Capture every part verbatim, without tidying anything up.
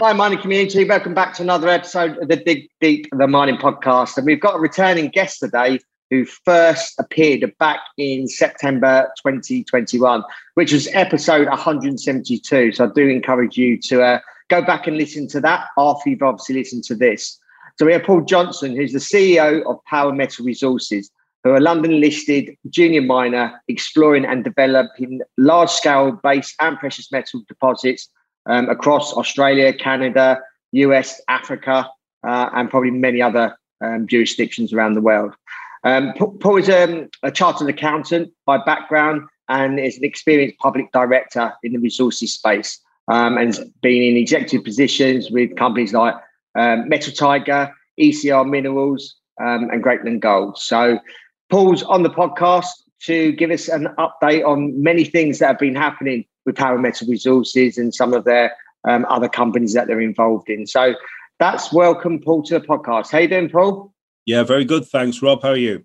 Hi mining community, welcome back to another episode of the Dig Deep, the mining podcast. And we've got a returning guest today who first appeared back in September twenty twenty-one, which was episode one hundred seventy-two. So I do encourage you to uh, go back and listen to that after you've obviously listened to this. So we have Paul Johnson, who's the C E O of Power Metal Resources, who are London-listed junior miner exploring and developing large-scale base and precious metal deposits Um, across Australia, Canada, U S, Africa, uh, and probably many other um, jurisdictions around the world. Um, Paul is um, a chartered accountant by background and is an experienced public director in the resources space um, and has been in executive positions with companies like um, Metal Tiger, E C R Minerals, um, and Greatland Gold. So Paul's on the podcast to give us an update on many things that have been happening with Power Metal Resources and some of their um, other companies that they're involved in. So that's welcome, Paul, to the podcast. How you doing, Paul? Yeah, very good. Thanks, Rob. How are you?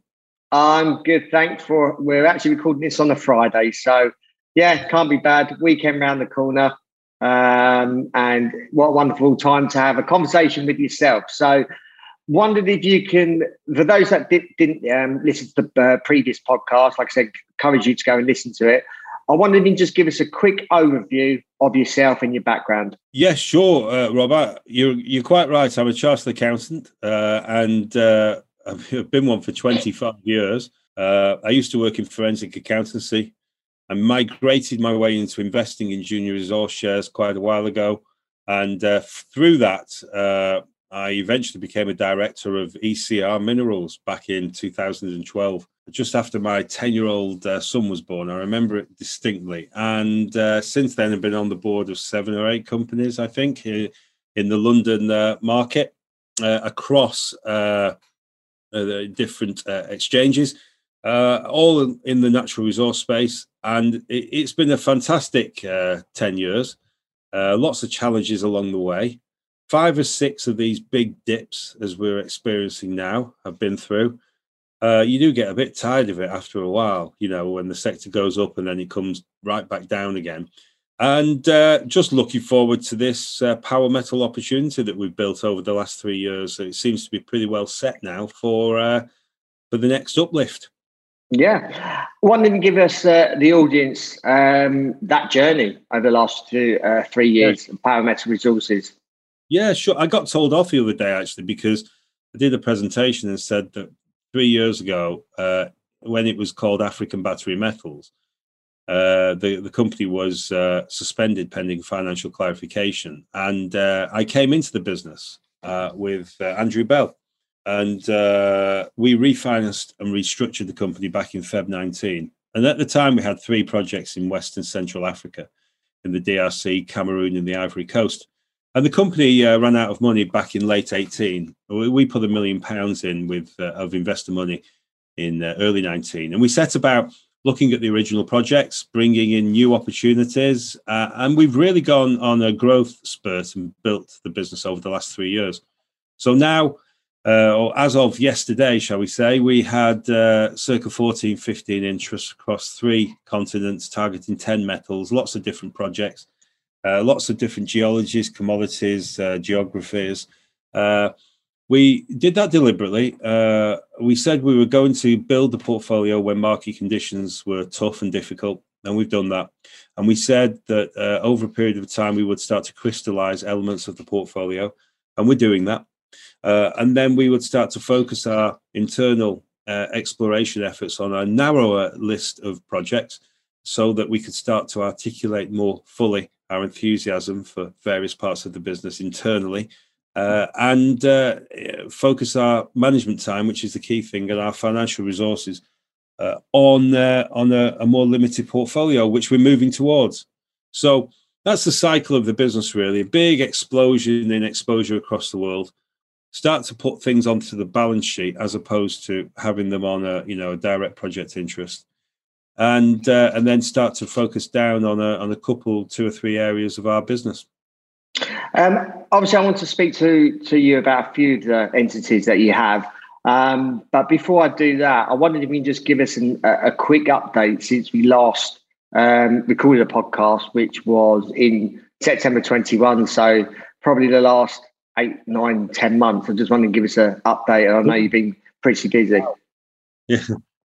I'm good. Thanks. For we're actually recording this on a Friday. So, yeah, can't be bad. Weekend round the corner. Um, and what a wonderful time to have a conversation with yourself. So wondered if you can, for those that did, didn't um, listen to the uh, previous podcast, like I said, encourage you to go and listen to it. I wonder if you can just give us a quick overview of yourself and your background. Yes, yeah, sure, uh, Robert. You're, you're quite right. I'm a chartered accountant uh, and uh, I've been one for twenty-five years. Uh, I used to work in forensic accountancy. I migrated my way into investing in junior resource shares quite a while ago. And uh, through that, uh, I eventually became a director of E C R Minerals back in two thousand twelve. Just after my ten-year-old uh, son was born. I remember it distinctly. And uh, since then, I've been on the board of seven or eight companies, I think, in, in the London uh, market uh, across uh, uh, different uh, exchanges, uh, all in the natural resource space. And it, it's been a fantastic uh, ten years, uh, lots of challenges along the way. Five or six of these big dips, as we're experiencing now, I've been through. Uh, you do get a bit tired of it after a while, you know, when the sector goes up and then it comes right back down again. And uh, just looking forward to this uh, power metal opportunity that we've built over the last three years. So it seems to be pretty well set now for uh, for the next uplift. Yeah. One didn't give us uh, the audience um, that journey over the last two, uh, three years yeah. of Power Metal Resources. Yeah, sure. I got told off the other day, actually, because I did a presentation and said that Three years ago, uh, when it was called African Battery Metals, uh, the, the company was uh, suspended pending financial clarification. And uh, I came into the business uh, with uh, Andrew Bell. And uh, we refinanced and restructured the company back in February nineteen. And at the time, we had three projects in West and Central Africa, in the D R C, Cameroon, and the Ivory Coast. And the company uh, ran out of money back in late eighteen. We, we put a million pounds in with uh, of investor money in uh, early nineteen. And we set about looking at the original projects, bringing in new opportunities. Uh, and we've really gone on a growth spurt and built the business over the last three years. So now, uh, or as of yesterday, shall we say, we had uh, circa fourteen, fifteen interests across three continents, targeting ten metals, lots of different projects. Uh, lots of different geologies, commodities, uh, geographies. Uh, we did that deliberately. Uh, we said we were going to build the portfolio when market conditions were tough and difficult, and we've done that. And we said that uh, over a period of time, we would start to crystallize elements of the portfolio, and we're doing that. Uh, and then we would start to focus our internal uh, exploration efforts on a narrower list of projects so that we could start to articulate more fully our enthusiasm for various parts of the business internally, uh, and uh, focus our management time, which is the key thing, and our financial resources uh, on uh, on a, a more limited portfolio, which we're moving towards. So that's the cycle of the business, really. A big explosion in exposure across the world, start to put things onto the balance sheet as opposed to having them on a, you know, a direct project interest, and uh, and then start to focus down on a on a couple, two or three areas of our business. Um, obviously, I want to speak to to you about a few of the entities that you have. Um, but before I do that, I wondered if you can just give us an, a, a quick update since we last um, recorded a podcast, which was in September twenty-one. So probably the last eight, nine, ten months. I just wanted to give us an update. And I know you've been pretty busy. Yeah.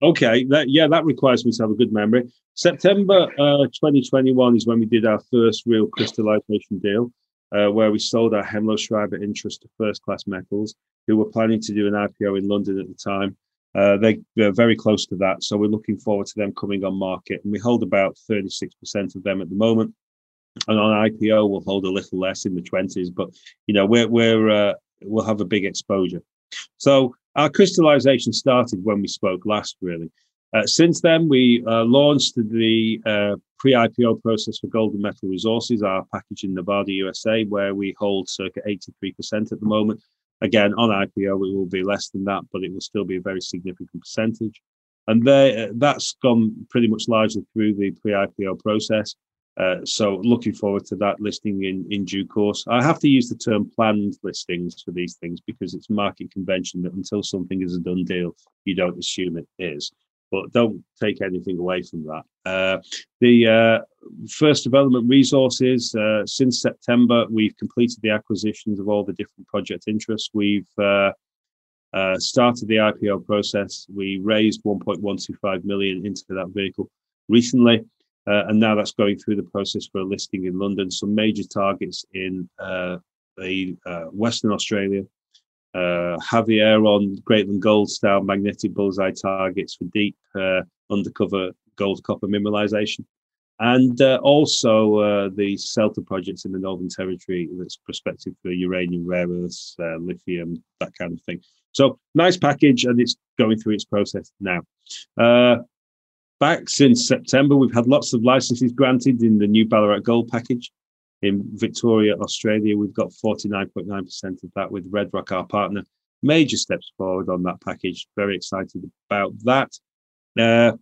Okay. That, yeah, that requires me to have a good memory. September uh, twenty twenty-one is when we did our first real crystallization deal, uh, where we sold our Hemlo Schreiber interest to First Class Metals, who were planning to do an I P O in London at the time. Uh, they, they're very close to that, so we're looking forward to them coming on market. And we hold about thirty-six percent of them at the moment. And on I P O, we'll hold a little less, in the twenties. But, you know, we're, we're, uh, we'll have a big exposure. So our crystallization started when we spoke last, really. Uh, since then, we uh, launched the uh, pre-I P O process for Golden Metal Resources, our package in Nevada, U S A, where we hold circa eighty-three percent at the moment. Again, on I P O, it will be less than that, but it will still be a very significant percentage. And there, that's gone pretty much largely through the pre-I P O process. Uh, so looking forward to that listing in, in due course. I have to use the term planned listings for these things because it's market convention that until something is a done deal, you don't assume it is. But don't take anything away from that. Uh, the uh, First Development Resources, uh, since September, we've completed the acquisitions of all the different project interests. We've uh, uh, started the I P O process. We raised one point one two five million into that vehicle recently. Uh, and now that's going through the process for a listing in London. Some major targets in uh, the uh, Western Australia. Uh, Havieron, Greatland Gold style magnetic bullseye targets for deep uh, undercover gold copper mineralization, and uh, also uh, the Celta projects in the Northern Territory that's prospective for uranium, rare earths, uh, lithium, that kind of thing. So nice package, and it's going through its process now. Uh, back since September, we've had lots of licenses granted in the new Ballarat Gold package. In Victoria, Australia, we've got forty-nine point nine percent of that with Red Rock, our partner. Major steps forward on that package. Very excited about that. Uh,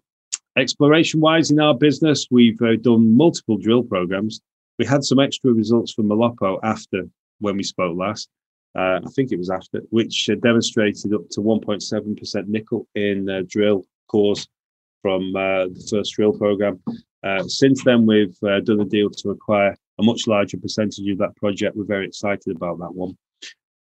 Exploration-wise in our business, we've uh, done multiple drill programs. We had some extra results from Molopo after when we spoke last. Uh, I think it was after, which uh, demonstrated up to one point seven percent nickel in uh, drill cores from uh, the first drill program. Uh, since then, we've uh, done a deal to acquire a much larger percentage of that project. We're very excited about that one.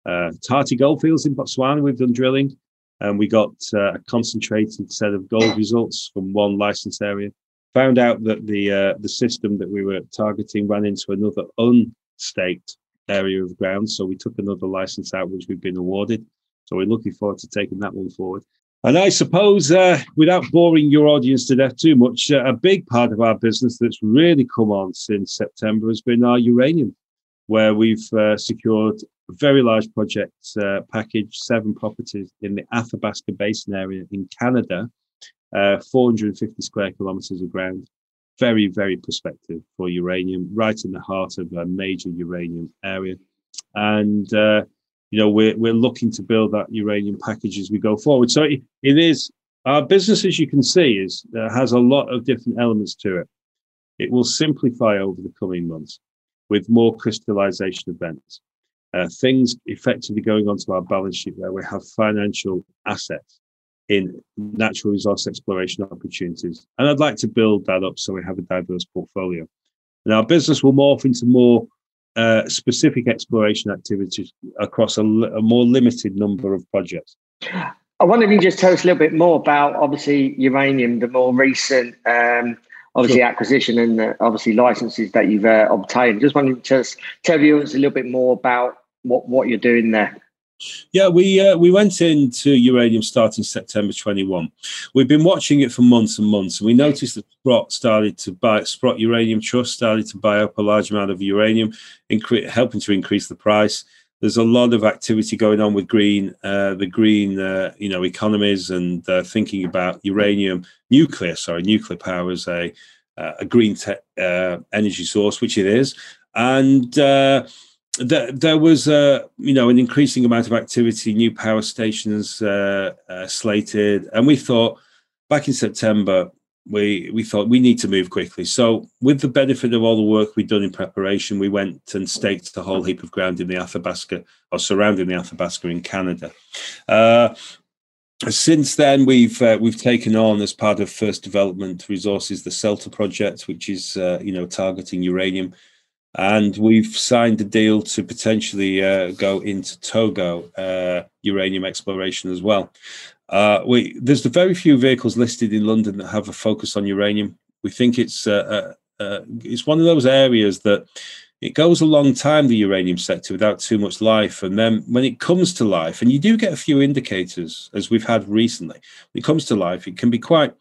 Uh, Tati Goldfields in Botswana, we've done drilling, and we got uh, a concentrated set of gold results from one license area. Found out that the uh, the system that we were targeting ran into another unstaked area of ground, so we took another license out, which we've been awarded. So we're looking forward to taking that one forward. And I suppose, uh, without boring your audience to death too much, uh, a big part of our business that's really come on since September has been our uranium, where we've uh, secured a very large project uh, package, seven properties in the Athabasca Basin area in Canada, uh, four hundred fifty square kilometres of ground. Very, very prospective for uranium, right in the heart of a major uranium area. And uh, you know, we're, we're looking to build that uranium package as we go forward. So it, it is, our business, as you can see, is uh, has a lot of different elements to it. It will simplify over the coming months with more crystallization events, uh, things effectively going onto our balance sheet where we have financial assets in natural resource exploration opportunities. And I'd like to build that up so we have a diverse portfolio. And our business will morph into more Uh, specific exploration activities across a, a more limited number of projects. I wonder if you just tell us a little bit more about, obviously, uranium, the more recent, um, obviously, sure. acquisition and the, obviously, licenses that you've uh, obtained. Just wanted to just tell you a little bit more about what, what you're doing there. Yeah, we uh, we went into uranium starting September twenty-one. We've been watching it for months and months, and we noticed that Sprott started to buy Sprott Uranium Trust started to buy up a large amount of uranium, incre- helping to increase the price. There's a lot of activity going on with green, uh, the green, uh, you know, economies, and uh, thinking about uranium nuclear. Sorry, nuclear power as a uh, a green te- uh, energy source, which it is, and. Uh, there, there was uh, you know, an increasing amount of activity, new power stations uh, uh, slated, and we thought back in September we we thought we need to move quickly. So with the benefit of all the work we'd done in preparation, we went and staked a whole heap of ground in the Athabasca, or surrounding the Athabasca in Canada. Uh, Since then, we've uh, we've taken on, as part of First Development Resources, the Celta project, which is uh, you know, targeting uranium, and we've signed a deal to potentially uh, go into Togo uh, uranium exploration as well. Uh, we there's the very few vehicles listed in London that have a focus on uranium. We think it's uh, uh, uh, it's one of those areas that it goes a long time, the uranium sector, without too much life. And then when it comes to life, and you do get a few indicators, as we've had recently, when it comes to life, it can be quite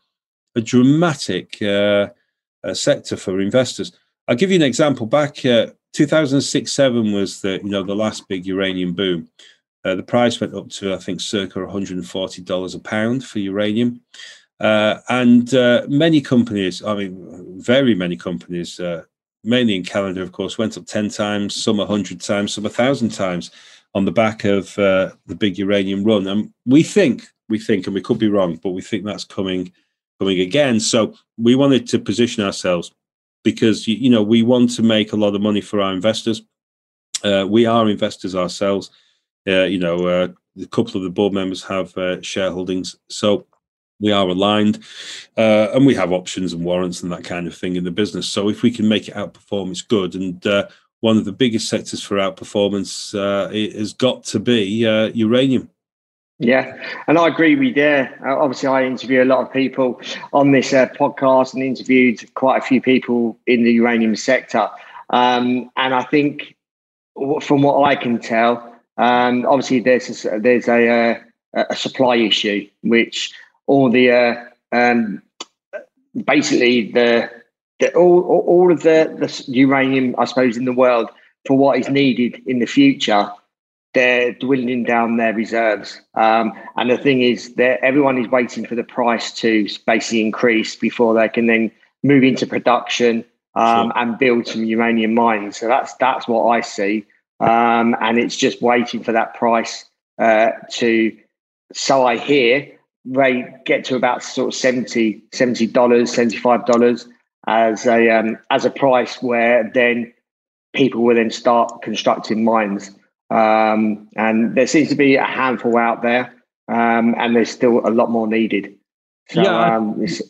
a dramatic uh, uh, sector for investors. I'll give you an example. Back uh, two thousand six, seven was the, you know, the last big uranium boom. Uh, the price went up to, I think, circa one hundred forty dollars a pound for uranium. Uh, and uh, many companies, I mean, very many companies, uh, mainly in Canada, of course, went up ten times, some one hundred times, some one thousand times on the back of uh, the big uranium run. And we think, we think, and we could be wrong, but we think that's coming coming again. So we wanted to position ourselves because, you know, we want to make a lot of money for our investors. Uh, we are investors ourselves. Uh, you know, uh, a couple of the board members have uh, shareholdings. So we are aligned, uh, and we have options and warrants and that kind of thing in the business. So if we can make it outperform, it's good. And uh, one of the biggest sectors for outperformance uh, has got to be uh, uranium. Yeah, and I agree with you there. Uh, obviously, I interview a lot of people on this uh, podcast and interviewed quite a few people in the uranium sector. Um, and I think from what I can tell, um, obviously, there's a, there's a, a, a supply issue, which... all the uh, um, basically the, the all all of the, the uranium, I suppose, in the world for what is needed in the future, they're dwindling down their reserves. Um, and the thing is that everyone is waiting for the price to basically increase before they can then move into production um, sure. and build some uranium mines. So that's that's what I see, um, and it's just waiting for that price uh, to. So I hear. They get to about sort of seventy, seventy dollars, seventy-five dollars as a um, as a price where then people will then start constructing mines. Um, and there seems to be a handful out there, um, and there's still a lot more needed. So, yeah, um, it's,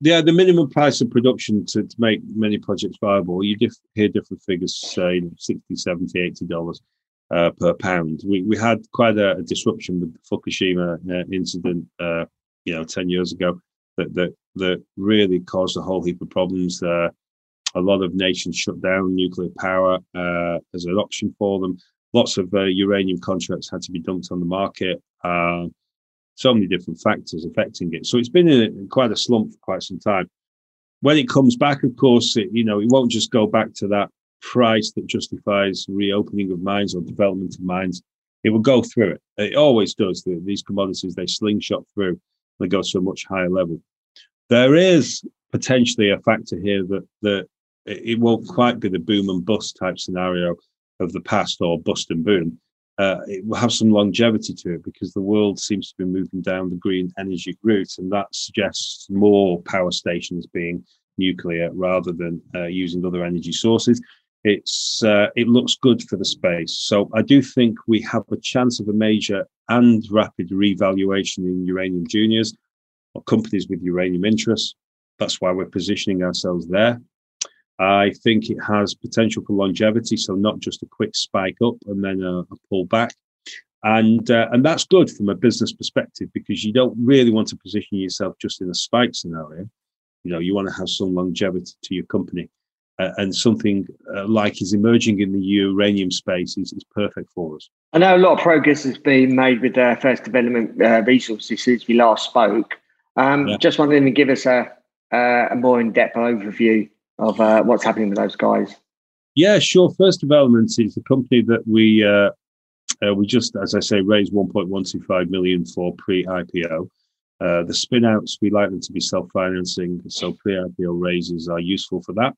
yeah, the minimum price of production to, to make many projects viable. You diff- hear different figures, say sixty, seventy, eighty dollars. Uh, per pound. We we had quite a, a disruption with the Fukushima uh, incident, uh, you know, ten years ago that, that, that really caused a whole heap of problems. Uh, a lot of nations shut down nuclear power uh, as an option for them. Lots of uh, uranium contracts had to be dumped on the market. Uh, so many different factors affecting it. So it's been in a, quite a slump for quite some time. When it comes back, of course, it, you know, it won't just go back to that price that justifies reopening of mines or development of mines. It will go through it. It always does. These commodities, they slingshot through. They go to a much higher level. There is potentially a factor here that that it won't quite be the boom and bust type scenario of the past, or bust and boom. Uh, it will have some longevity to it because the world seems to be moving down the green energy route, and that suggests more power stations being nuclear rather than uh, using other energy sources. It's uh, it looks good for the space. So I do think we have a chance of a major and rapid revaluation in uranium juniors or companies with uranium interests. That's why we're positioning ourselves there. I think it has potential for longevity, so not just a quick spike up and then a, a pull back. And uh, and that's good from a business perspective, because you don't really want to position yourself just in a spike scenario. You know, you want to have some longevity to your company. Uh, and something uh, like is emerging in the uranium space is, is perfect for us. I know a lot of progress has been made with uh, First Development uh, Resources since we last spoke. Um, yeah. Just wanted to give us a, a more in-depth overview of uh, what's happening with those guys. Yeah, sure. First Development is a company that we uh, uh, we just, as I say, raised one point one two five million dollars for pre-I P O. Uh, the spin-outs, we like them to be self-financing, so pre-I P O raises are useful for that.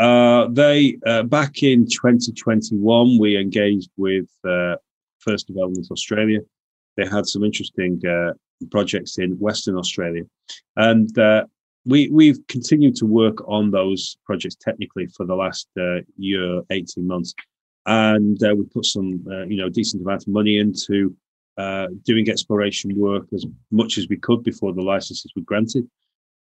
Uh, they uh, back in twenty twenty-one, we engaged with uh, First Development Australia. They had some interesting uh, projects in Western Australia, and uh, we we've continued to work on those projects technically for the last uh, year, eighteen months, and uh, we put some uh, you know decent amount of money into uh, doing exploration work as much as we could before the licenses were granted.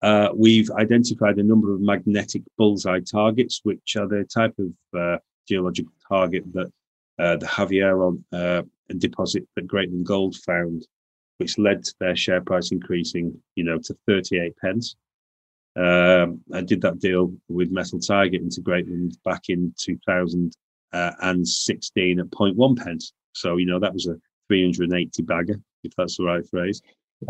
Uh, we've identified a number of magnetic bullseye targets, which are the type of uh, geological target that uh, the Havieron uh, deposit that Greatland Gold found, which led to their share price increasing, you know, to thirty-eight pence. Um, I did that deal with Metal Tiger into Greatland back in two thousand sixteen at zero point one pence. So, you know, that was a three hundred eighty bagger, if that's the right phrase.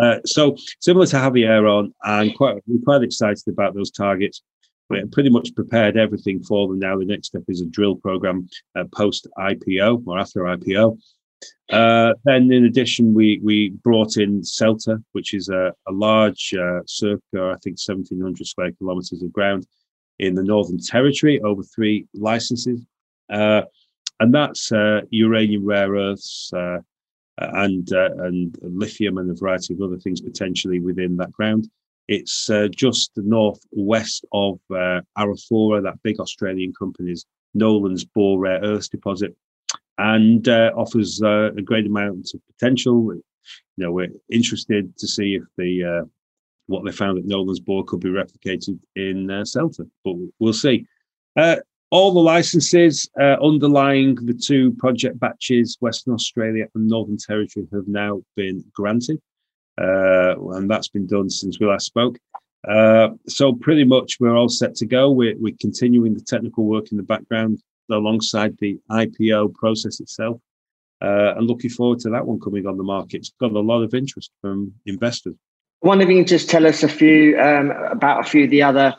Uh, so similar to Havieron, and quite we're quite excited about those targets. We're pretty much prepared everything for them now. The next step is a drill program uh, post I P O or after I P O. Uh, then, in addition, we we brought in Celta, which is a, a large uh, circa, I think, seventeen hundred square kilometres of ground in the Northern Territory over three licences, uh, and that's uh, uranium rare earths. Uh, And uh, and lithium and a variety of other things potentially within that ground. It's uh, just northwest of uh, Arafura, that big Australian company's Nolans Bore rare earths deposit, and uh, offers uh, a great amount of potential. You know, we're interested to see if the uh, what they found at Nolans Bore could be replicated in uh, Celta, but we'll see. Uh, All the licenses uh, underlying the two project batches, Western Australia and Northern Territory, have now been granted. Uh, and that's been done since we last spoke. Uh, so pretty much we're all set to go. We're, we're continuing the technical work in the background alongside the I P O process itself. Uh, and looking forward to that one coming on the market. It's got a lot of interest from investors. I wonder if you can just tell us a few um, about a few of the other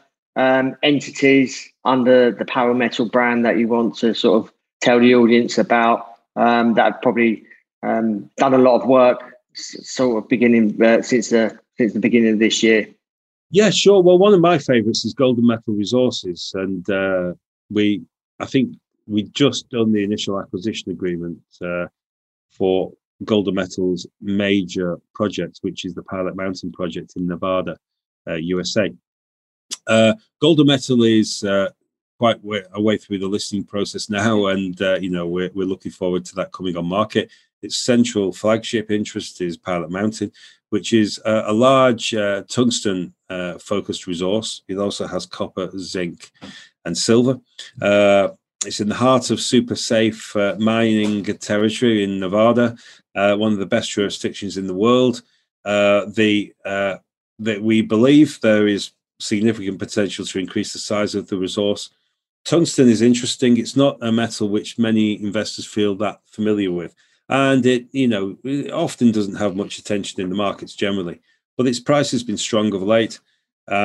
Um, entities under the Power Metal brand that you want to sort of tell the audience about um, that have probably um, done a lot of work sort of beginning uh, since the since the beginning of this year. Yeah, sure. Well, one of my favourites is Golden Metal Resources, and uh, we I think we just done the initial acquisition agreement uh, for Golden Metal's major project, which is the Pilot Mountain project in Nevada, uh, U S A. Uh, Golden Metal is uh, quite way, a way through the listing process now, and uh, you know we're we're looking forward to that coming on market. Its central flagship interest is Pilot Mountain, which is uh, a large uh, tungsten uh, focused resource. It also has copper, zinc, and silver. Uh, it's in the heart of super safe uh, mining territory in Nevada, uh, one of the best jurisdictions in the world. Uh, the uh, that we believe there is significant potential to increase the size of the resource. Tungsten is interesting. It's not a metal which many investors feel that familiar with, and it you know it often doesn't have much attention in the markets generally, but its price has been strong of late,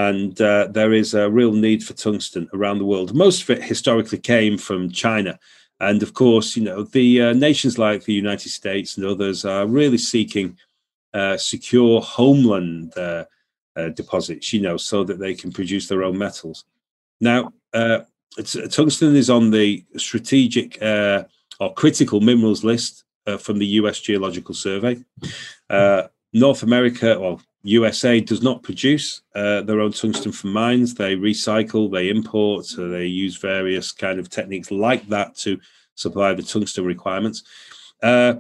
and uh, there is a real need for tungsten around the world. Most of it historically came from China, and of course you know the uh, nations like the United States and others are really seeking uh, secure homeland uh, Uh, deposits, you know, so that they can produce their own metals. Now, uh, it's, uh, tungsten is on the strategic uh, or critical minerals list uh, from the U S Geological Survey. Uh, North America, or U S A, does not produce uh, their own tungsten from mines. They recycle, they import, so they use various kind of techniques like that to supply the tungsten requirements. Uh,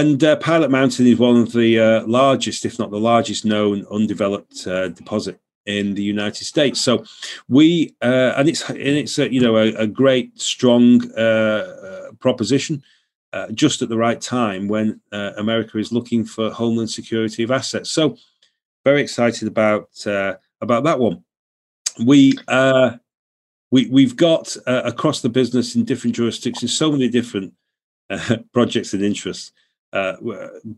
and uh, Pilot Mountain is one of the uh, largest, if not the largest, known undeveloped uh, deposit in the United States. So we, uh, and it's and it's a, you know a, a great strong uh, proposition, uh, just at the right time when uh, America is looking for homeland security of assets. So very excited about uh, about that one. We. Uh, we we've got uh, across the business in different jurisdictions so many different Uh, projects and interests, uh,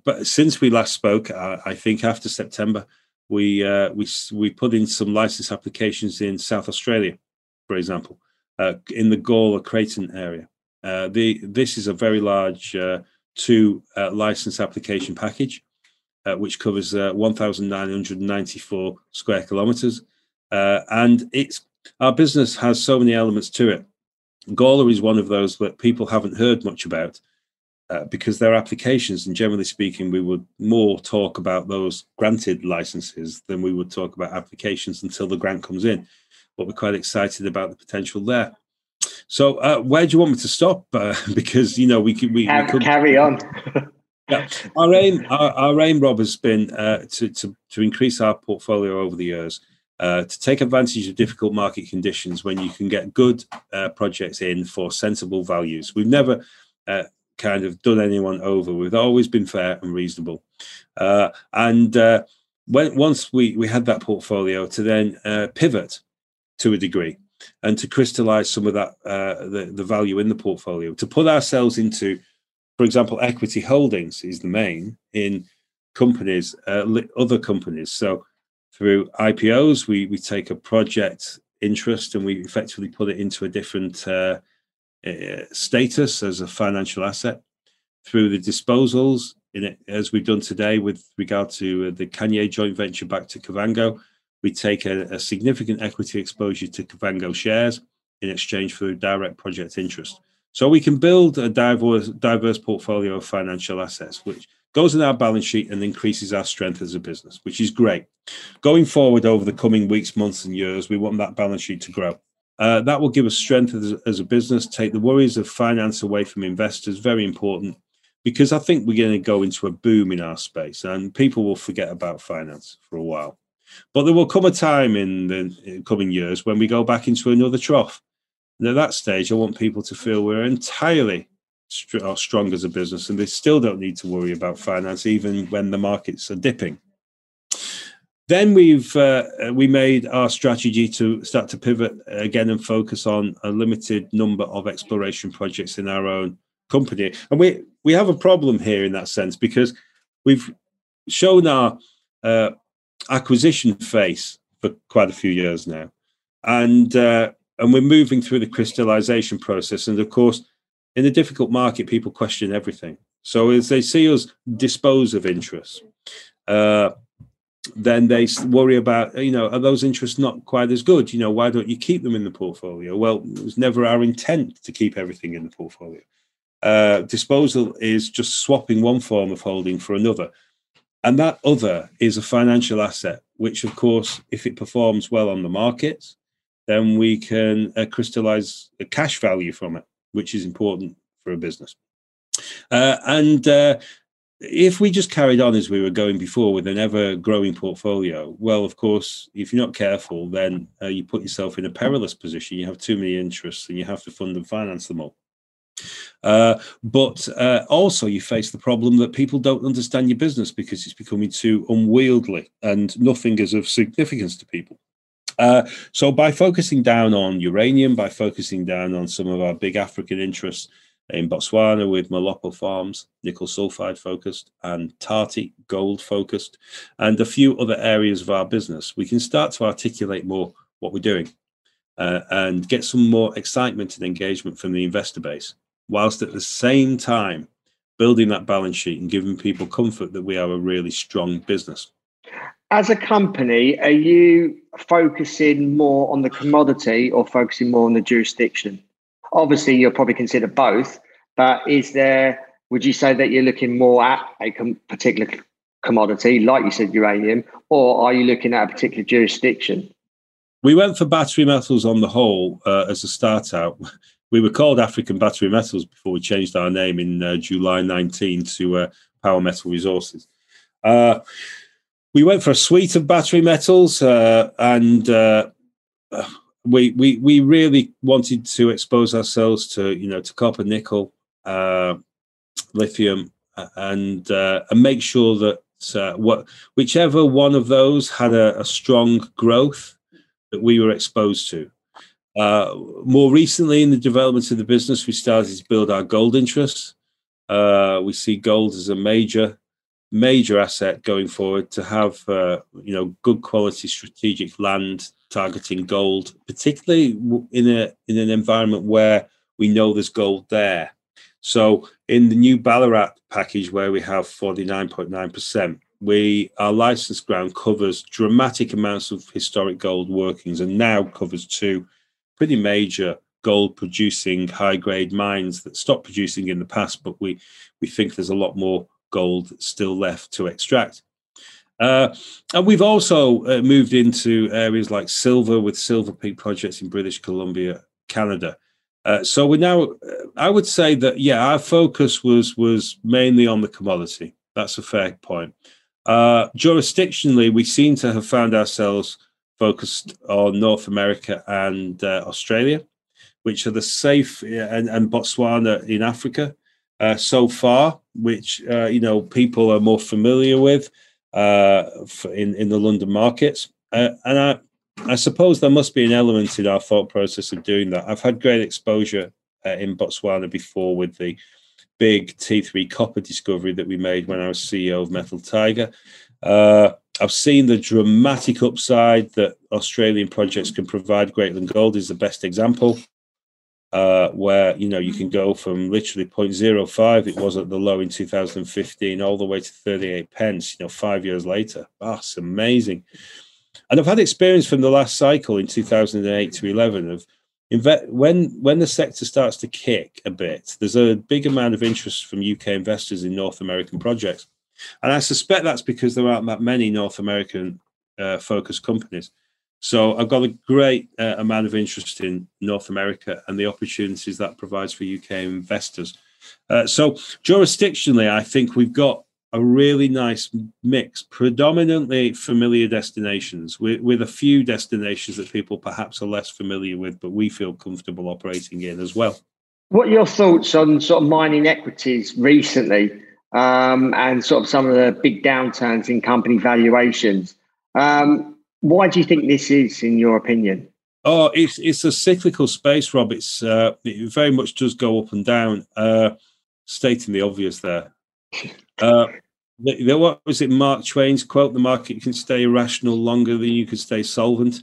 but since we last spoke, I, I think after September, we uh, we we put in some license applications in South Australia, for example, uh, in the Gawler Craton area. Uh, the this is a very large uh, two uh, license application package, uh, which covers uh, one thousand nine hundred ninety-four square kilometres, uh, and it's our business has so many elements to it. Gawler is one of those that people haven't heard much about uh, because their applications, and generally speaking, we would more talk about those granted licenses than we would talk about applications until the grant comes in. But we're quite excited about the potential there. So uh, where do you want me to stop? Uh, because, you know, we could... We, we could carry on. Yeah. Our aim, our, our aim, Rob, has been uh, to, to, to increase our portfolio over the years, uh, to take advantage of difficult market conditions when you can get good uh, projects in for sensible values. We've never uh, kind of done anyone over. We've always been fair and reasonable. Uh, and uh, when, once we, we had that portfolio, to then uh, pivot to a degree and to crystallize some of that uh, the, the value in the portfolio, to put ourselves into... For example, equity holdings is the main in companies, uh, other companies. So through I P Os, we, we take a project interest and we effectively put it into a different uh, uh, status as a financial asset. Through the disposals, in it, as we've done today with regard to uh, the Kanye joint venture back to Kavango, we take a, a significant equity exposure to Kavango shares in exchange for direct project interest. So we can build a diverse, diverse portfolio of financial assets, which goes in our balance sheet and increases our strength as a business, which is great. Going forward over the coming weeks, months and years, we want that balance sheet to grow. Uh, that will give us strength as, as a business, take the worries of finance away from investors, very important, because I think we're going to go into a boom in our space and people will forget about finance for a while. But there will come a time in the coming years when we go back into another trough. And at that stage, I want people to feel we're entirely st- or strong as a business and they still don't need to worry about finance, even when the markets are dipping. Then we've uh, we made our strategy to start to pivot again and focus on a limited number of exploration projects in our own company. And we, we have a problem here in that sense because we've shown our uh, acquisition face for quite a few years now. And... Uh, And we're moving through the crystallization process. And of course, in a difficult market, people question everything. So as they see us dispose of interests, uh, then they worry about, you know, are those interests not quite as good? You know, why don't you keep them in the portfolio? Well, it was never our intent to keep everything in the portfolio. Uh, disposal is just swapping one form of holding for another. And that other is a financial asset, which, of course, if it performs well on the markets, then we can uh, crystallize a cash value from it, which is important for a business. Uh, and uh, if we just carried on as we were going before with an ever-growing portfolio, well, of course, if you're not careful, then uh, you put yourself in a perilous position. You have too many interests and you have to fund and finance them all. Uh, but uh, also you face the problem that people don't understand your business because it's becoming too unwieldy and nothing is of significance to people. Uh, so by focusing down on uranium, by focusing down on some of our big African interests in Botswana with Molopo Farms, nickel sulfide focused and Tati gold focused, and a few other areas of our business, we can start to articulate more what we're doing uh, and get some more excitement and engagement from the investor base, whilst at the same time building that balance sheet and giving people comfort that we are a really strong business. As a company, are you focusing more on the commodity or focusing more on the jurisdiction? Obviously, you'll probably consider both, but is there, would you say that you're looking more at a com- particular commodity, like you said, uranium, or are you looking at a particular jurisdiction? We went for battery metals on the whole uh, as a start out. We were called African Battery Metals before we changed our name in uh, July nineteen to uh, Power Metal Resources. Uh, We went for a suite of battery metals uh, and uh, we, we we really wanted to expose ourselves to, you know, to copper, nickel, uh, lithium and uh, and make sure that uh, what whichever one of those had a, a strong growth that we were exposed to. Uh, more recently in the development of the business, we started to build our gold interests. Uh, we see gold as a major major asset going forward to have, uh, you know, good quality strategic land targeting gold, particularly in a in an environment where we know there's gold there. So in the new Ballarat package where we have forty-nine point nine percent, we our licensed ground covers dramatic amounts of historic gold workings and now covers two pretty major gold producing high grade mines that stopped producing in the past, but we we think there's a lot more gold still left to extract. Uh, and we've also uh, moved into areas like silver with Silver Peak projects in British Columbia, Canada. Uh, so we're now, uh, I would say that, yeah, our focus was was mainly on the commodity. That's a fair point. Uh, jurisdictionally, we seem to have found ourselves focused on North America and uh, Australia, which are the safe, and, and Botswana in Africa uh, so far, which, uh, you know, people are more familiar with uh, in, in the London markets. Uh, and I, I suppose there must be an element in our thought process of doing that. I've had great exposure uh, in Botswana before with the big T three copper discovery that we made when I was C E O of Metal Tiger. Uh, I've seen the dramatic upside that Australian projects can provide. Greatland Gold is the best example, uh, where, you know, you can go from literally zero point zero five, it was at the low in two thousand fifteen, all the way to thirty-eight pence, you know, five years later. Oh, it's amazing. And I've had experience from the last cycle in two thousand eight to eleven of inve- when when the sector starts to kick a bit, there's a big amount of interest from U K investors in North American projects. And I suspect that's because there aren't that many North American uh, focused companies. So I've got a great uh, amount of interest in North America and the opportunities that provides for U K investors. Uh, so jurisdictionally, I think we've got a really nice mix, predominantly familiar destinations, with, with a few destinations that people perhaps are less familiar with, but we feel comfortable operating in as well. What are your thoughts on sort of mining equities recently um, and sort of some of the big downturns in company valuations? Um, why do you think this is, in your opinion? Oh, it's it's a cyclical space, Rob. It's, uh, it very much does go up and down. Uh, stating the obvious there. Uh, the, the, what was it, Mark Twain's quote, the market can stay irrational longer than you can stay solvent.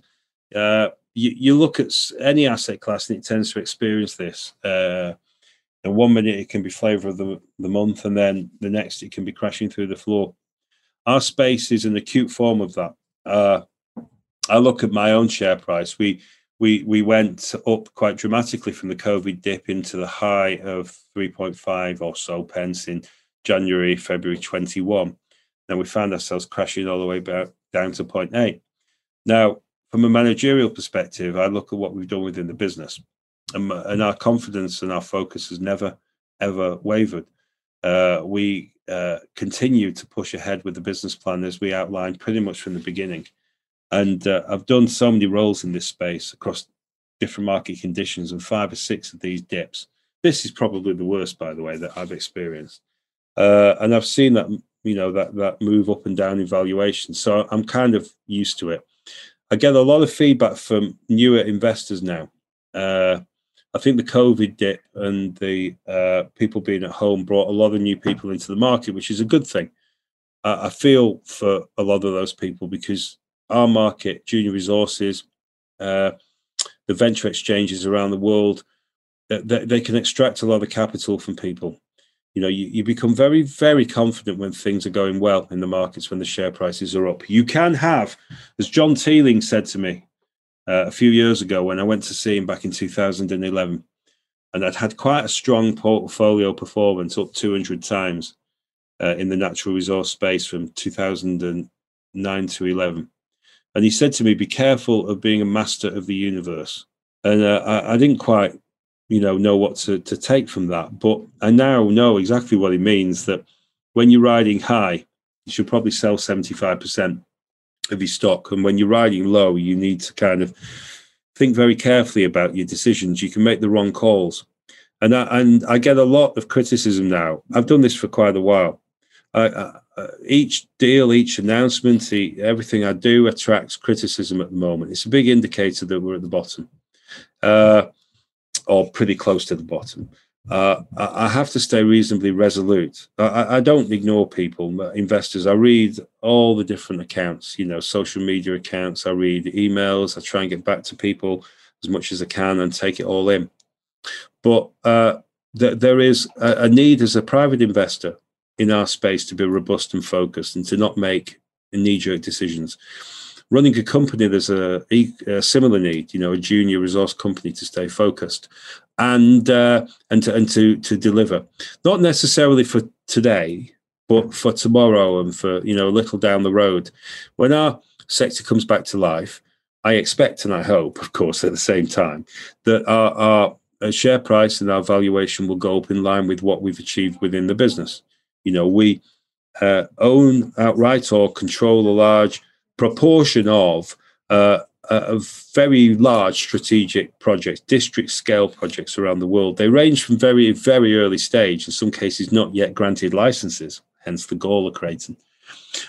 Uh, you, you look at any asset class and it tends to experience this. Uh, and one minute it can be flavour of the, the month, and then the next it can be crashing through the floor. Our space is an acute form of that. Uh, I look at my own share price. We we we went up quite dramatically from the COVID dip into the high of three point five or so pence in January, February twenty-one. Then we found ourselves crashing all the way back down to zero point eight. Now, from a managerial perspective, I look at what we've done within the business, and, and our confidence and our focus has never, ever wavered. Uh, we uh, continue to push ahead with the business plan as we outlined pretty much from the beginning. And uh, I've done so many roles in this space across different market conditions, and five or six of these dips. This is probably the worst, by the way, that I've experienced. Uh, and I've seen that, you know, that that move up and down in valuation. So I'm kind of used to it. I get a lot of feedback from newer investors now. Uh, I think the COVID dip and the uh, people being at home brought a lot of new people into the market, which is a good thing. Uh, I feel for a lot of those people because our market, junior resources, uh, the venture exchanges around the world, they, they can extract a lot of capital from people. You know, you, you become very, very confident when things are going well in the markets, when the share prices are up. You can have, as John Teeling said to me uh, a few years ago when I went to see him back in two thousand eleven, and I'd had quite a strong portfolio performance, up two hundred times uh, in the natural resource space from two thousand nine to eleven. And he said to me, be careful of being a master of the universe. And uh, I, I didn't quite you know, know what to, to take from that. But I now know exactly what it means, that when you're riding high, you should probably sell seventy-five percent of your stock. And when you're riding low, you need to kind of think very carefully about your decisions. You can make the wrong calls. And I, and I get a lot of criticism now. I've done this for quite a while. I, I, each deal, each announcement, everything I do attracts criticism at the moment. It's a big indicator that we're at the bottom. Uh, or pretty close to the bottom. Uh, I have to stay reasonably resolute. I, I don't ignore people, investors. I read all the different accounts, you know, social media accounts. I read emails. I try and get back to people as much as I can and take it all in. But uh, th- there is a, a need as a private investor in our space to be robust and focused and to not make knee-jerk decisions. Running a company, there's a, a similar need, you know, a junior resource company to stay focused and uh, and to and to to deliver, not necessarily for today, but for tomorrow and for, you know, a little down the road, when our sector comes back to life. I expect and I hope, of course, at the same time, that our, our Uh, share price and our valuation will go up in line with what we've achieved within the business. You know, we uh, own outright or control a large proportion of uh, a very large strategic projects, district scale projects around the world. They range from very, very early stage, in some cases not yet granted licenses, hence the Gawler Craton,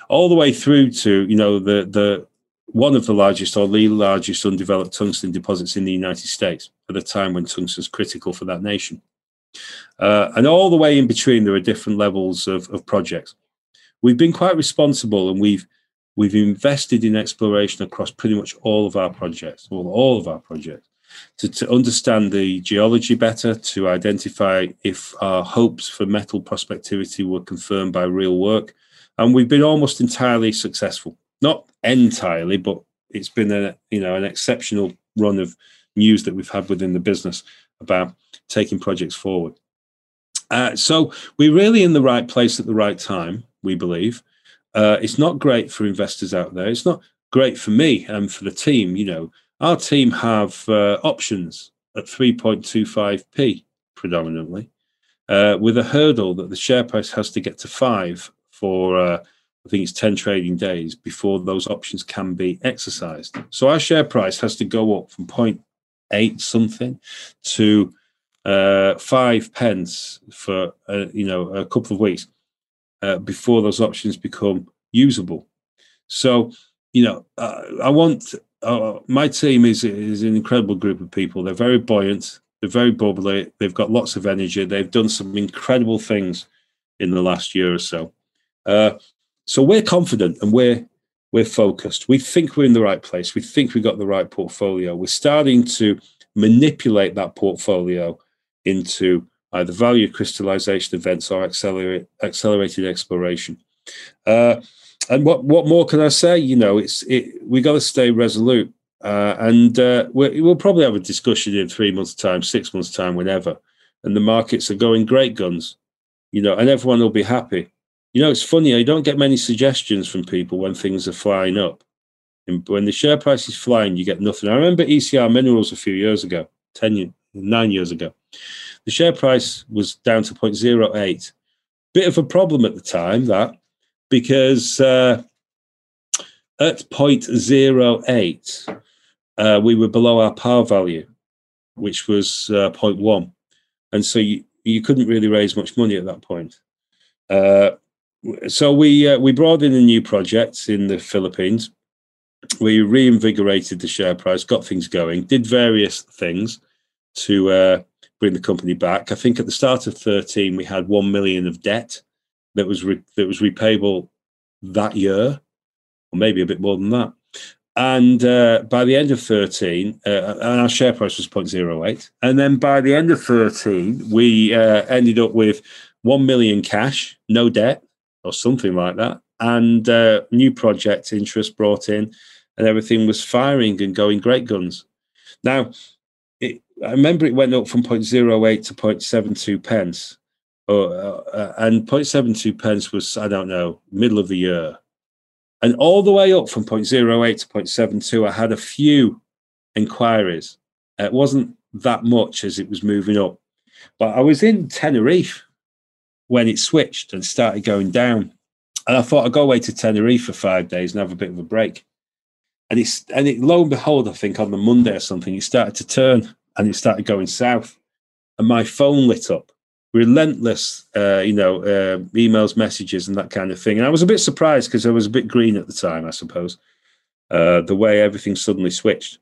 all the way through to, you know, the the one of the largest or the largest undeveloped tungsten deposits in the United States at a time when tungsten is critical for that nation. Uh, and all the way in between, there are different levels of, of projects. We've been quite responsible, and we've we've invested in exploration across pretty much all of our projects, all, all of our projects, to, to understand the geology better, to identify if our hopes for metal prospectivity were confirmed by real work. And we've been almost entirely successful. Not entirely, but it's been a, you know, an exceptional run of news that we've had within the business about taking projects forward. Uh, so we're really in the right place at the right time, we believe. Uh, it's not great for investors out there. It's not great for me and for the team. You know, our team have uh, options at three point two five p predominantly, uh, with a hurdle that the share price has to get to five for. Uh, I think it's ten trading days before those options can be exercised. So our share price has to go up from zero point eight something to uh, five pence for uh, you know, a couple of weeks uh, before those options become usable. So, you know, uh, I want uh, my team is is an incredible group of people. They're very buoyant. They're very bubbly. They've got lots of energy. They've done some incredible things in the last year or so. Uh, So we're confident and we're we're focused. We think we're in the right place. We think we've got the right portfolio. We're starting to manipulate that portfolio into either value crystallization events or accelerate, accelerated exploration. Uh, and what what more can I say? You know, it's it, we got to stay resolute. Uh, and uh, we're, we'll probably have a discussion in three months' time, six months' time, whenever. And the markets are going great guns, you know, and everyone will be happy. You know, it's funny, I don't get many suggestions from people when things are flying up. And when the share price is flying, you get nothing. I remember E C R Minerals a few years ago, ten, nine years ago. The share price was down to zero point zero eight. Bit of a problem at the time, that, because uh, at zero point zero eight, uh, we were below our par value, which was uh, zero point one. And so you, you couldn't really raise much money at that point. Uh, So we uh, we brought in a new project in the Philippines. We reinvigorated the share price, got things going, did various things to uh, bring the company back. I think at the start of thirteen, we had one million of debt that was re that was repayable that year, or maybe a bit more than that. And uh, by the end of thirteen, uh, and our share price was zero point zero eight. And then by the end of thirteen, we uh, ended up with one million cash, no debt, or something like that, and uh, new project interest brought in, and everything was firing and going great guns. Now, it, I remember it went up from zero point zero eight to zero point seven two pence, or, uh, and zero point seven two pence was, I don't know, middle of the year. And all the way up from zero point zero eight to zero point seven two, I had a few inquiries. It wasn't that much as it was moving up, but I was in Tenerife when it switched and started going down. And I thought I'd go away to Tenerife for five days and have a bit of a break. And it's and it lo and behold, I think on the Monday or something, it started to turn and it started going south. And my phone lit up, relentless, uh, you know, uh, emails, messages, and that kind of thing. And I was a bit surprised because I was a bit green at the time, I suppose, uh, the way everything suddenly switched.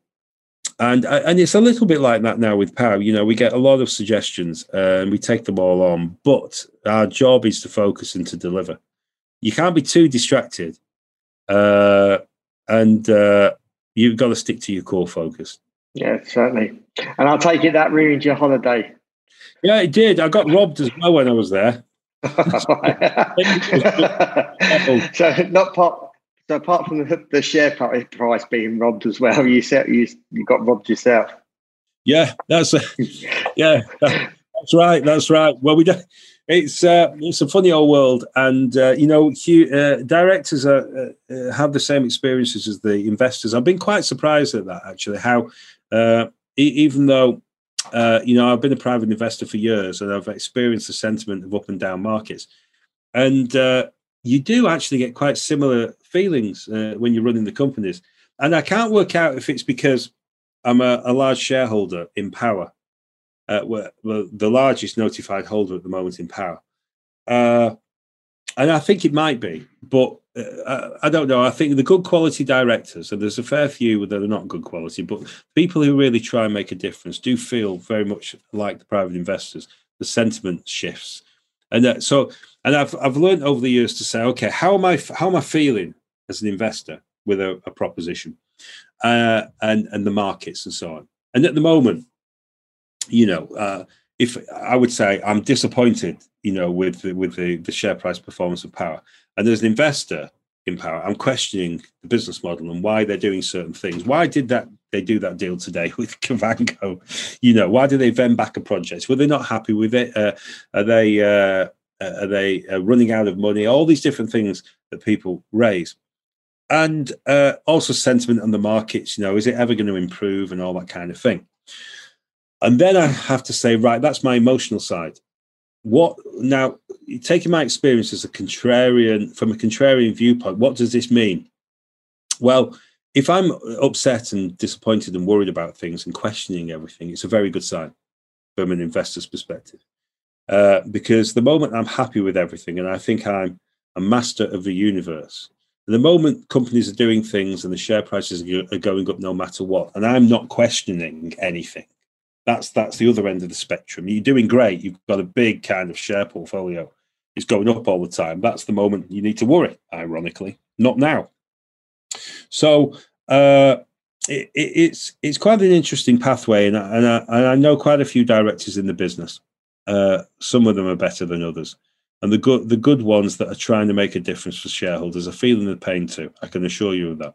And and it's a little bit like that now with Power. You know, we get a lot of suggestions uh, and we take them all on, but our job is to focus and to deliver. You can't be too distracted, uh, and uh, you've got to stick to your core focus. Yeah, certainly. And I'll take it that ruined your holiday. Yeah, it did. I got robbed as well when I was there. So not part. So apart from the, the share price being robbed as well, you said you you got robbed yourself. Yeah, that's a, yeah, that, that's right, that's right. Well, we don't. It's uh, it's a funny old world, and uh, you know, uh, directors are, uh, have the same experiences as the investors. I've been quite surprised at that, actually. How uh, e even though uh, you know, I've been a private investor for years, and I've experienced the sentiment of up and down markets, and uh, you do actually get quite similar feelings uh, when you're running the companies. And I can't work out if it's because I'm a, a large shareholder in Power. Uh, we're, we're the largest notified holder at the moment in Power, uh, and I think it might be, but uh, I, I don't know. I think the good quality directors, and there's a fair few that are not good quality, but people who really try and make a difference do feel very much like the private investors. The sentiment shifts, and uh, so and I've I've learned over the years to say, okay, how am I how am I feeling as an investor with a, a proposition, uh, and and the markets and so on. And at the moment, you know, uh, if I would say I'm disappointed, you know, with the, with the, the share price performance of Power, and as an investor in Power, I'm questioning the business model and why they're doing certain things. Why did that they do that deal today with Kavango? You know, why did they vend back a project? Were they not happy with it? Uh, are they uh, are they uh, running out of money? All these different things that people raise, and uh, also sentiment on the markets. You know, is it ever going to improve and all that kind of thing. And then I have to say, right, that's my emotional side. What now, taking my experience as a contrarian, from a contrarian viewpoint, what does this mean? Well, if I'm upset and disappointed and worried about things and questioning everything, it's a very good sign from an investor's perspective. Uh, because the moment I'm happy with everything and I think I'm a master of the universe, the moment companies are doing things and the share prices are going up no matter what, and I'm not questioning anything. That's that's the other end of the spectrum. You're doing great. You've got a big kind of share portfolio. It's going up all the time. That's the moment you need to worry, ironically. Not now. So uh, it, it's it's quite an interesting pathway, and I, and, I, and I know quite a few directors in the business. Uh, some of them are better than others. And the good, the good ones that are trying to make a difference for shareholders are feeling the pain too. I can assure you of that.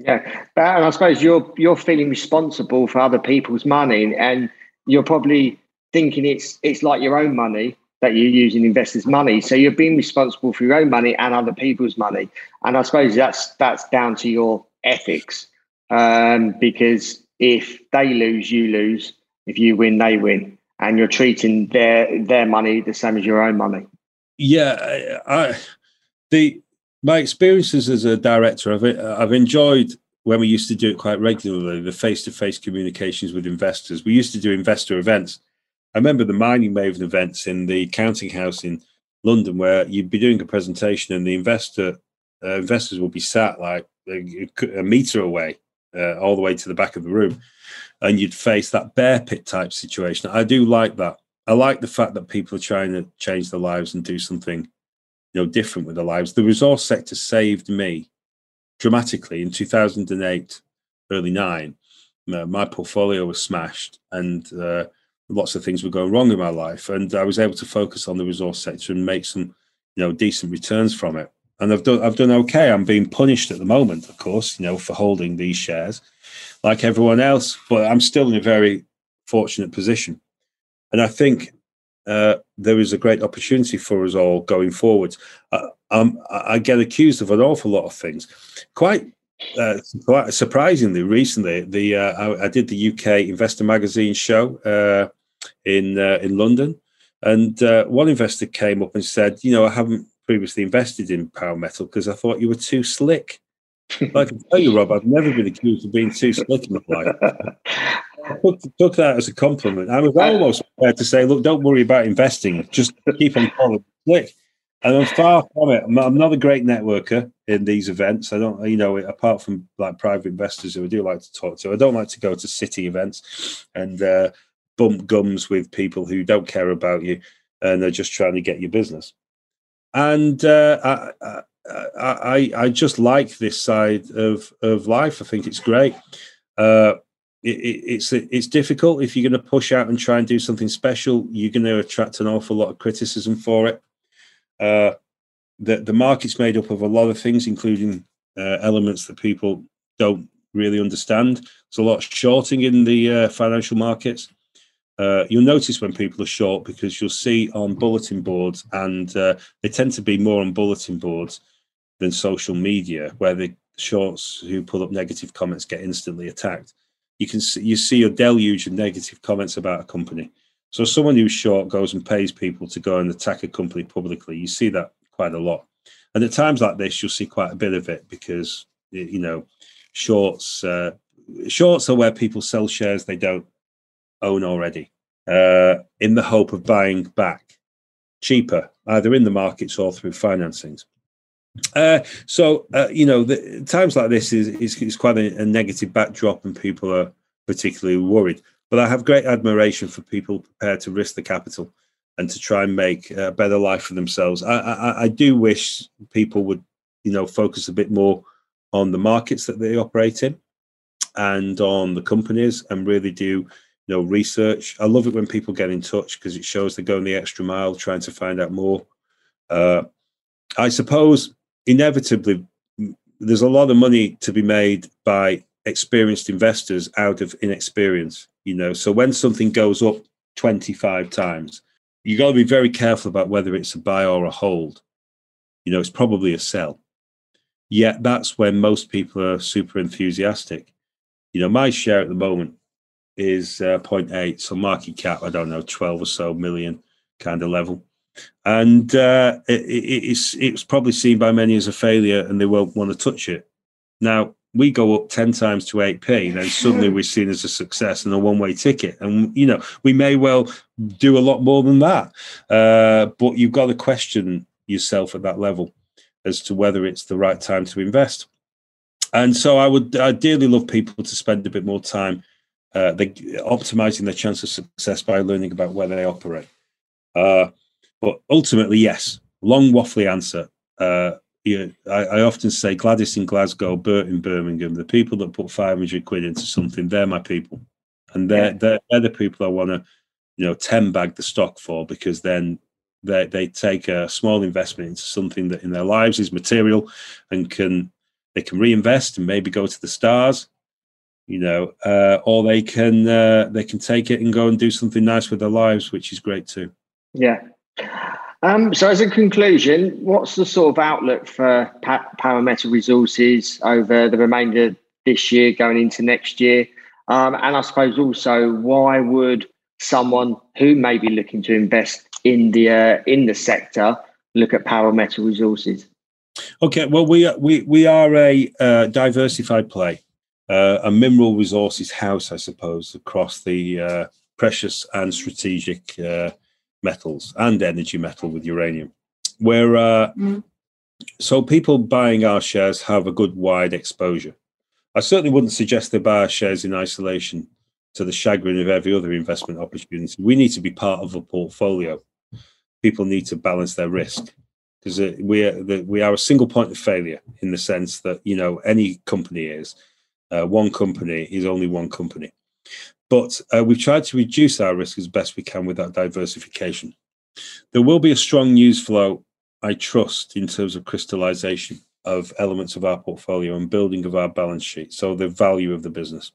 Yeah, but, and I suppose you're you're feeling responsible for other people's money, and you're probably thinking it's it's like your own money that you're using investors' money. So you're being responsible for your own money and other people's money, and I suppose that's that's down to your ethics, um, because if they lose, you lose. If you win, they win, and you're treating their their money the same as your own money. Yeah, I, the. My experiences as a director, I've, I've enjoyed when we used to do it quite regularly, the face-to-face communications with investors. We used to do investor events. I remember the Mining Maven events in the counting house in London, where you'd be doing a presentation and the investor uh, investors would be sat like a, a metre away, uh, all the way to the back of the room, and you'd face that bear pit type situation. I do like that. I like the fact that people are trying to change their lives and do something you know, different with their lives. The resource sector saved me dramatically in two thousand eight, early nine. Uh, my portfolio was smashed, and uh, lots of things were going wrong in my life. And I was able to focus on the resource sector and make some, you know, decent returns from it. And I've done, I've done okay. I'm being punished at the moment, of course, you know, for holding these shares, like everyone else. But I'm still in a very fortunate position, and I think. Uh, there is a great opportunity for us all going forward. Uh, um, I get accused of an awful lot of things. Quite, uh, quite surprisingly, recently, the uh, I, I did the U K Investor Magazine show uh, in uh, in London, and uh, one investor came up and said, "You know, I haven't previously invested in Power Metal because I thought you were too slick." I can tell you, Rob, I've never been accused of being too slick in my life. I took, took that as a compliment. I was almost prepared to say, look, don't worry about investing. Just keep on following slick. And I'm far from it. I'm, I'm not a great networker in these events. I don't, you know, apart from like private investors who I do like to talk to, I don't like to go to city events and uh, bump gums with people who don't care about you and they're just trying to get your business. And uh, I, I I, I just like this side of, of life. I think it's great. Uh, it, it, it's it's difficult. If you're going to push out and try and do something special, you're going to attract an awful lot of criticism for it. uh, the, the market's made up of a lot of things, including uh, elements that people don't really understand. There's a lot of shorting in the uh, financial markets. Uh, you'll notice when people are short, because you'll see on bulletin boards, and uh, they tend to be more on bulletin boards than social media, where the shorts who pull up negative comments get instantly attacked. You can see, you see a deluge of negative comments about a company. So someone who's short goes and pays people to go and attack a company publicly. You see that quite a lot. And at times like this, you'll see quite a bit of it, because, you know, shorts, uh, shorts are where people sell shares they don't own already, uh, in the hope of buying back cheaper, either in the markets or through financings. Uh, so, uh, you know, the, times like this is, is, is quite a, a negative backdrop, and people are particularly worried. But I have great admiration for people prepared to risk the capital and to try and make a better life for themselves. I, I, I do wish people would, you know, focus a bit more on the markets that they operate in and on the companies, and really do, you know, research. I love it when people get in touch, because it shows they're going the extra mile trying to find out more. Uh, I suppose inevitably there's a lot of money to be made by experienced investors out of inexperience, you know. So when something goes up twenty-five times, you got to be very careful about whether it's a buy or a hold. You know, it's probably a sell. Yet that's when most people are super enthusiastic. You know, my share at the moment is uh, zero point eight, so market cap, I don't know, twelve or so million kind of level. And uh, it, it, it's, it's probably seen by many as a failure, and they won't want to touch it. Now, we go up ten times to eight p, then suddenly we're seen as a success and a one-way ticket. And, you know, we may well do a lot more than that. Uh, but you've got to question yourself at that level as to whether it's the right time to invest. And so I would ideally love people to spend a bit more time uh, they, optimizing their chance of success by learning about where they operate. Uh, but ultimately, yes, long waffly answer. Uh, You, I, I often say Gladys in Glasgow, Bert in Birmingham, the people that put five hundred quid into something, they're my people. And they're, yeah. they're, they're the people I want to, you know, ten bag the stock for, because then they, they take a small investment into something that in their lives is material, and can they can reinvest and maybe go to the stars, you know, uh, or they can, uh, they can take it and go and do something nice with their lives, which is great too. Yeah. Um, so as a conclusion, what's the sort of outlook for pa- Power Metal Resources over the remainder of this year, going into next year? Um, and I suppose also, why would someone who may be looking to invest in the uh, in the sector look at Power Metal Resources? Okay, well, we are, we, we are a uh, diversified play, uh, a mineral resources house, I suppose, across the uh, precious and strategic uh metals and energy metal with uranium, where uh, mm. so people buying our shares have a good wide exposure. I certainly wouldn't suggest they buy our shares in isolation, to the chagrin of every other investment opportunity. We need to be part of a portfolio. People need to balance their risk, because uh, we are the, we are a single point of failure, in the sense that, you know, any company is uh, one company is only one company. But uh, we've tried to reduce our risk as best we can with that diversification. There will be a strong news flow, I trust, in terms of crystallization of elements of our portfolio and building of our balance sheet, so the value of the business.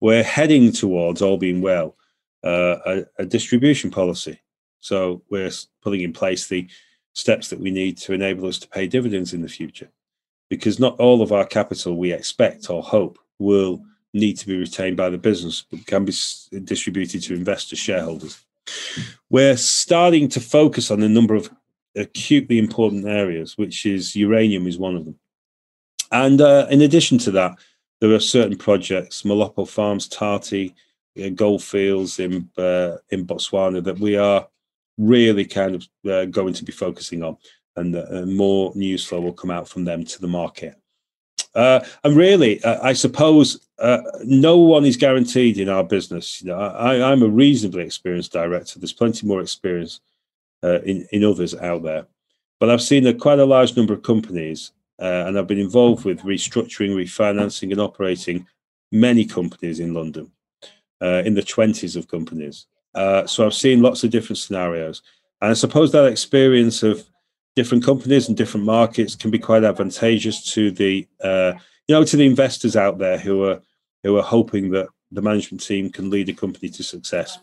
We're heading towards, all being well, uh, a, a distribution policy. So we're putting in place the steps that we need to enable us to pay dividends in the future, because not all of our capital, we expect or hope, will need to be retained by the business, but can be distributed to investors, shareholders. We're starting to focus on a number of acutely important areas, which is uranium is one of them. And uh, in addition to that, there are certain projects, Molopo Farms, Tati, uh, Goldfields in, uh, in Botswana, that we are really kind of uh, going to be focusing on. And uh, more news flow will come out from them to the market. Uh, and really, uh, I suppose uh, no one is guaranteed in our business. You know, I, I'm a reasonably experienced director. There's plenty more experience uh, in, in others out there. But I've seen a, quite a large number of companies, uh, and I've been involved with restructuring, refinancing and operating many companies in London, uh, in the twenties of companies. Uh, so I've seen lots of different scenarios. And I suppose that experience of different companies and different markets can be quite advantageous to the uh, you know to the investors out there who are who are hoping that the management team can lead a company to success.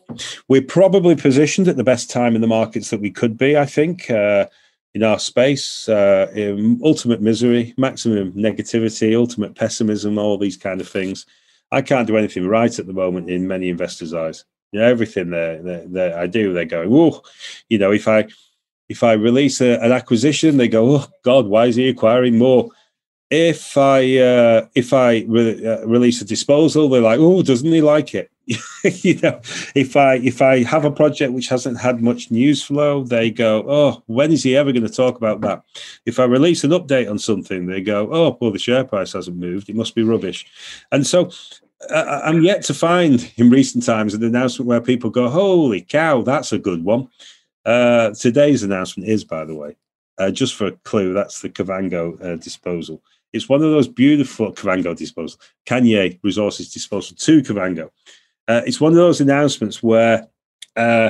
We're probably positioned at the best time in the markets that we could be, I think, uh, in our space, uh, in ultimate misery, maximum negativity, ultimate pessimism, all these kind of things. I can't do anything right at the moment in many investors' eyes. You know, everything they're, they're, they're, I do, they're going, oh, you know, if I if I release a, an acquisition, they go, oh, God, why is he acquiring more? If I uh, if I re uh, release a disposal, they're like, oh, doesn't he like it? You know, if I if I have a project which hasn't had much news flow, they go, oh, when is he ever going to talk about that? If I release an update on something, they go, oh, well, the share price hasn't moved. It must be rubbish. And so uh, I'm yet to find in recent times an announcement where people go, holy cow, that's a good one. Uh, today's announcement is, by the way, uh, just for a clue, that's the Kavango uh, disposal. It's one of those beautiful Kavango disposal, Kanye Resources disposal to Kavango. Uh, it's one of those announcements where uh,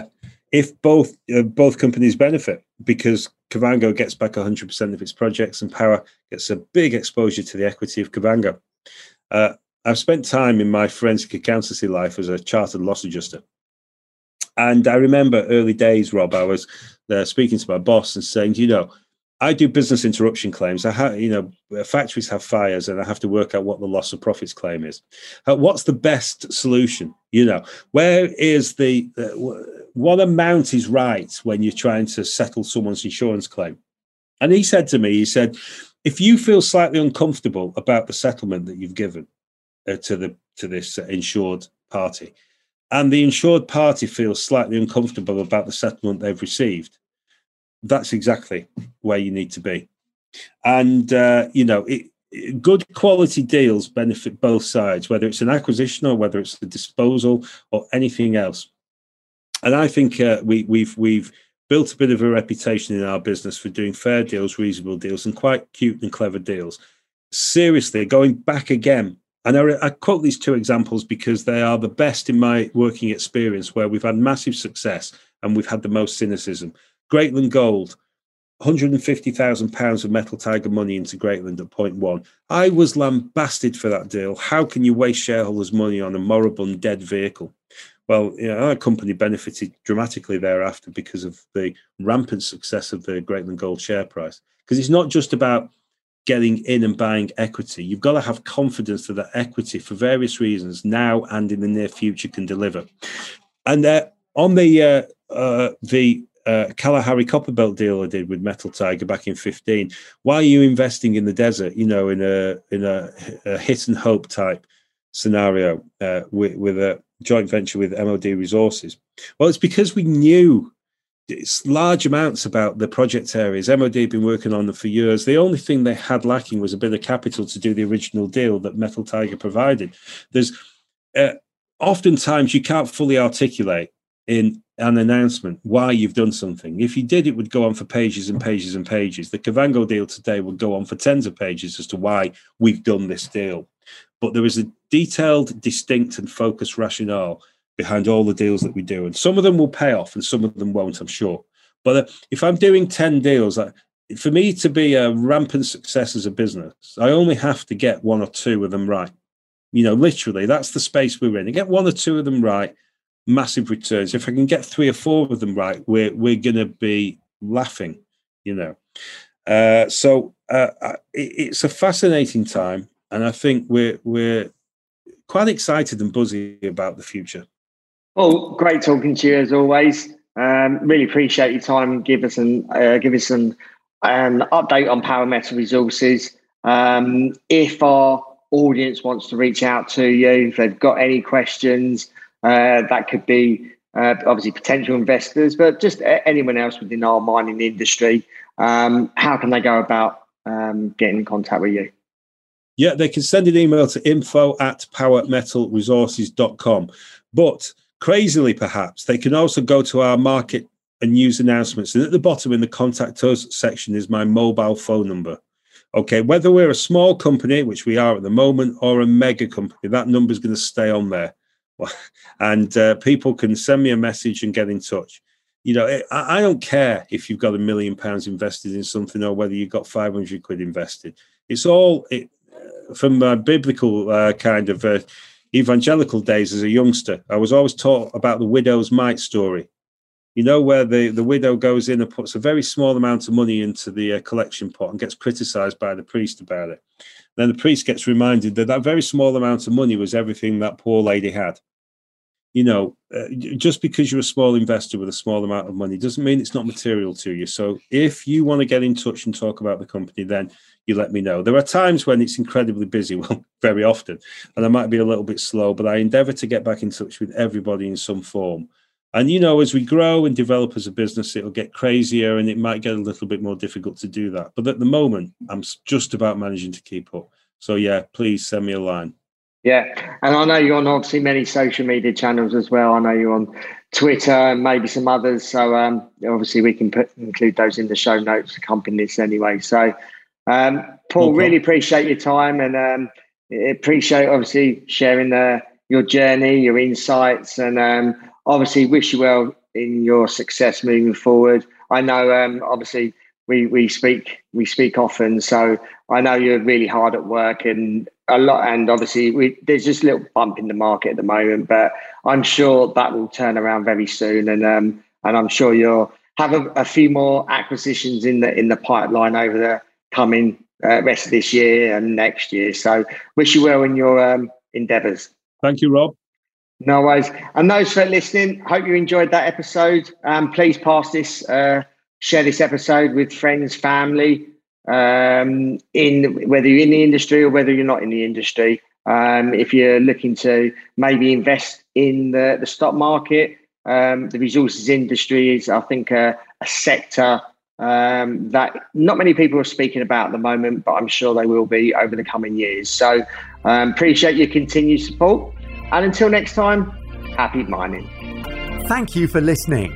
if both uh, both companies benefit, because Kavango gets back one hundred percent of its projects and Power gets a big exposure to the equity of Kavango. Uh, I've spent time in my forensic accountancy life as a chartered loss adjuster. And I remember early days, Rob, I was uh, speaking to my boss and saying, you know, I do business interruption claims. I have, you know, factories have fires and I have to work out what the loss of profits claim is. Uh, what's the best solution? You know, where is the, uh, what amount is right when you're trying to settle someone's insurance claim? And he said to me, he said, if you feel slightly uncomfortable about the settlement that you've given uh, to the, to this uh, insured party, and the insured party feels slightly uncomfortable about the settlement they've received, that's exactly where you need to be. And, uh, you know, it, it, good quality deals benefit both sides, whether it's an acquisition or whether it's a disposal or anything else. And I think uh, we, we've, we've built a bit of a reputation in our business for doing fair deals, reasonable deals, and quite cute and clever deals. Seriously, going back again, and I, I quote these two examples because they are the best in my working experience, where we've had massive success and we've had the most cynicism. Greatland Gold, one hundred and fifty thousand pounds of Metal Tiger money into Greatland at point one. I was lambasted for that deal. How can you waste shareholders' money on a moribund dead vehicle? Well, you know, our company benefited dramatically thereafter because of the rampant success of the Greatland Gold share price. Because it's not just about getting in and buying equity. You've got to have confidence that that equity, for various reasons, now and in the near future, can deliver. And uh, on the uh, uh, the Uh, Kalahari Copperbelt deal I did with Metal Tiger back in fifteen. Why are you investing in the desert? You know, in a in a, a hit and hope type scenario uh, with, with a joint venture with M O D Resources. Well, it's because we knew it's large amounts about the project areas. M O D had been working on them for years. The only thing they had lacking was a bit of capital to do the original deal that Metal Tiger provided. There's uh, oftentimes you can't fully articulate in an announcement why you've done something. If you did, it would go on for pages and pages and pages. The Kavango deal today would go on for tens of pages as to why we've done this deal. But there is a detailed, distinct and focused rationale behind all the deals that we do. And some of them will pay off and some of them won't, I'm sure. But if I'm doing ten deals, for me to be a rampant success as a business, I only have to get one or two of them right. You know, literally, that's the space we're in. You get one or two of them right, massive returns. If I can get three or four of them right, we're we're going to be laughing, you know. Uh, so uh, I, it's a fascinating time, and I think we're we're quite excited and buzzy about the future. Well, great talking to you as always. Um, really appreciate your time. Give us an uh, give us an an update on Power Metal Resources. Um, if our audience wants to reach out to you, if they've got any questions. Uh, that could be uh, obviously potential investors, but just anyone else within our mining industry. Um, how can they go about um, getting in contact with you? Yeah, they can send an email to info at power metal resources dot com. But crazily, perhaps, they can also go to our market and news announcements. And at the bottom in the contact us section is my mobile phone number. Okay, whether we're a small company, which we are at the moment, or a mega company, that number is going to stay on there. And uh, people can send me a message and get in touch. You know, it, I, I don't care if you've got a million pounds invested in something or whether you've got five hundred quid invested. It's all, it, from my biblical uh, kind of uh, evangelical days as a youngster, I was always taught about the widow's mite story. You know, where the, the widow goes in and puts a very small amount of money into the uh, collection pot and gets criticised by the priest about it. Then the priest gets reminded that that very small amount of money was everything that poor lady had. You know, uh, just because you're a small investor with a small amount of money doesn't mean it's not material to you. So if you want to get in touch and talk about the company, then you let me know. There are times when it's incredibly busy, well, very often, and I might be a little bit slow, but I endeavour to get back in touch with everybody in some form. And, you know, as we grow and develop as a business, it'll get crazier and it might get a little bit more difficult to do that. But at the moment, I'm just about managing to keep up. So, yeah, please send me a line. Yeah. And I know you're on obviously many social media channels as well. I know you're on Twitter and maybe some others. So, um, obviously, we can put, include those in the show notes, accompanying this anyway. So, um, Paul, no really appreciate your time and um, appreciate, obviously, sharing the, your journey, your insights and um obviously, wish you well in your success moving forward. I know, um, obviously, we we speak we speak often, so I know you're really hard at work and a lot. And obviously, we, there's just a little bump in the market at the moment, but I'm sure that will turn around very soon. And um, and I'm sure you'll have a, a few more acquisitions in the in the pipeline over the coming uh, rest of this year and next year. So, wish you well in your um, endeavours. Thank you, Rob. No worries. And those for listening, hope you enjoyed that episode. Um, please pass this, uh, share this episode with friends, family, um, in whether you're in the industry or whether you're not in the industry. Um, if you're looking to maybe invest in the, the stock market, um, the resources industry is, I think, a, a sector um, that not many people are speaking about at the moment, but I'm sure they will be over the coming years. So um, appreciate your continued support. And until next time, happy mining. Thank you for listening.